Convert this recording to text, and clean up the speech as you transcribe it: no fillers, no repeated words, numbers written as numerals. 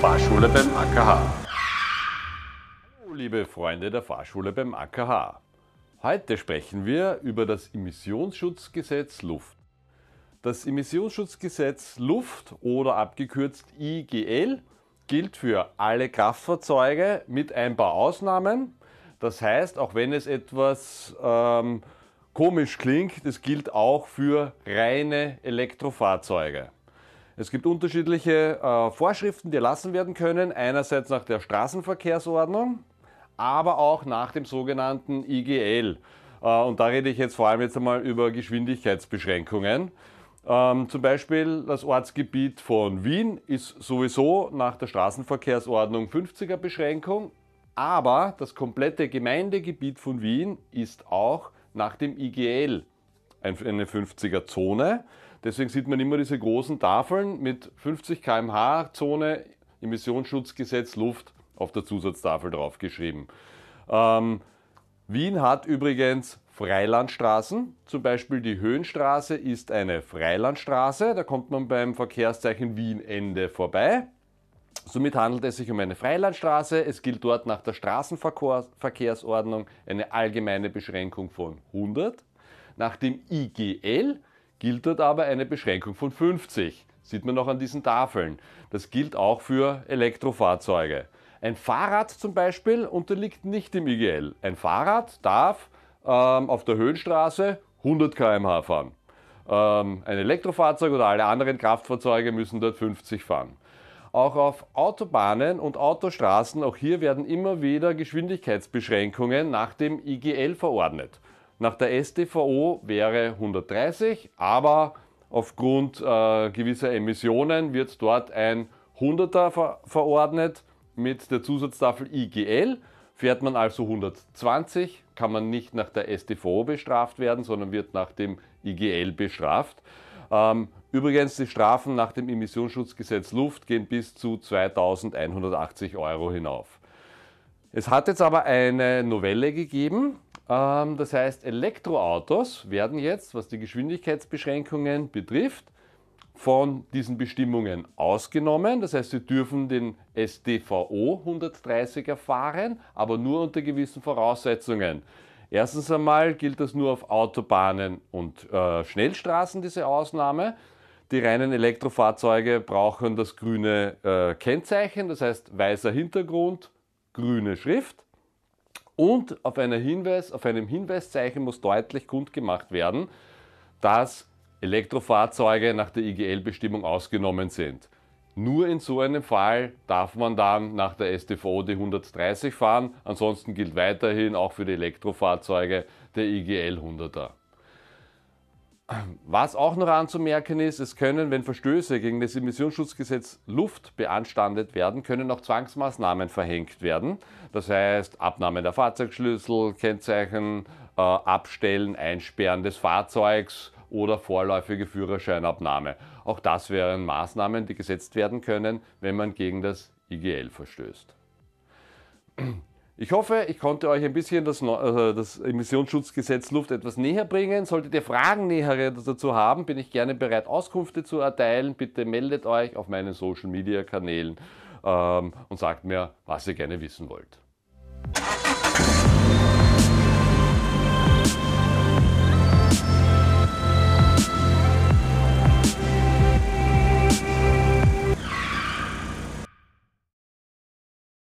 Fahrschule beim AKH. Hallo liebe Freunde der Fahrschule beim AKH. Heute sprechen wir über das Emissionsschutzgesetz Luft. Das Emissionsschutzgesetz Luft oder abgekürzt IGL gilt für alle Kraftfahrzeuge mit ein paar Ausnahmen. Das heißt, auch wenn es etwas komisch klingt, es gilt auch für reine Elektrofahrzeuge. Es gibt unterschiedliche Vorschriften, die erlassen werden können, einerseits nach der Straßenverkehrsordnung, aber auch nach dem sogenannten IGL. Und da rede ich jetzt vor allem einmal über Geschwindigkeitsbeschränkungen. Zum Beispiel das Ortsgebiet von Wien ist sowieso nach der Straßenverkehrsordnung 50er Beschränkung, aber das komplette Gemeindegebiet von Wien ist auch nach dem IGL eine 50er Zone. Deswegen sieht man immer diese großen Tafeln mit 50 km/h Zone, Emissionsschutzgesetz Luft auf der Zusatztafel draufgeschrieben. Wien hat übrigens Freilandstraßen, zum Beispiel die Höhenstraße ist eine Freilandstraße, da kommt man beim Verkehrszeichen Wien-Ende vorbei. Somit handelt es sich um eine Freilandstraße, es gilt dort nach der Straßenverkehrsordnung eine allgemeine Beschränkung von 100. Nach dem IGL gilt dort aber eine Beschränkung von 50, sieht man noch an diesen Tafeln. Das gilt auch für Elektrofahrzeuge. Ein Fahrrad zum Beispiel unterliegt nicht dem IGL. Ein Fahrrad darf auf der Höhenstraße 100 km/h fahren. Ein Elektrofahrzeug oder alle anderen Kraftfahrzeuge müssen dort 50 fahren. Auch auf Autobahnen und Autostraßen, auch hier werden immer wieder Geschwindigkeitsbeschränkungen nach dem IGL verordnet. Nach der StVO wäre 130, aber aufgrund gewisser Emissionen wird dort ein 100er verordnet mit der Zusatztafel IGL. Fährt man also 120, kann man nicht nach der StVO bestraft werden, sondern wird nach dem IGL bestraft. Übrigens, die Strafen nach dem Emissionsschutzgesetz Luft gehen bis zu 2.180 € hinauf. Es hat jetzt aber eine Novelle gegeben, das heißt, Elektroautos werden jetzt, was die Geschwindigkeitsbeschränkungen betrifft, von diesen Bestimmungen ausgenommen. Das heißt, sie dürfen den StVO 130er fahren, aber nur unter gewissen Voraussetzungen. Erstens einmal gilt das nur auf Autobahnen und Schnellstraßen, diese Ausnahme. Die reinen Elektrofahrzeuge brauchen das grüne Kennzeichen, das heißt weißer Hintergrund, grüne Schrift. Und auf einem Hinweiszeichen muss deutlich kundgemacht werden, dass Elektrofahrzeuge nach der IGL-Bestimmung ausgenommen sind. Nur in so einem Fall darf man dann nach der StVO die 130 fahren, ansonsten gilt weiterhin auch für die Elektrofahrzeuge der IGL 100er. Was auch noch anzumerken ist, es können, wenn Verstöße gegen das Emissionsschutzgesetz Luft beanstandet werden, können auch Zwangsmaßnahmen verhängt werden. Das heißt, Abnahme der Fahrzeugschlüssel, Kennzeichen, Abstellen, Einsperren des Fahrzeugs oder vorläufige Führerscheinabnahme. Auch das wären Maßnahmen, die gesetzt werden können, wenn man gegen das IGL verstößt. Ich hoffe, ich konnte euch ein bisschen das Emissionsschutzgesetz Luft etwas näher bringen. Solltet ihr Fragen näher dazu haben, bin ich gerne bereit, Auskünfte zu erteilen. Bitte meldet euch auf meinen Social-Media-Kanälen und sagt mir, was ihr gerne wissen wollt.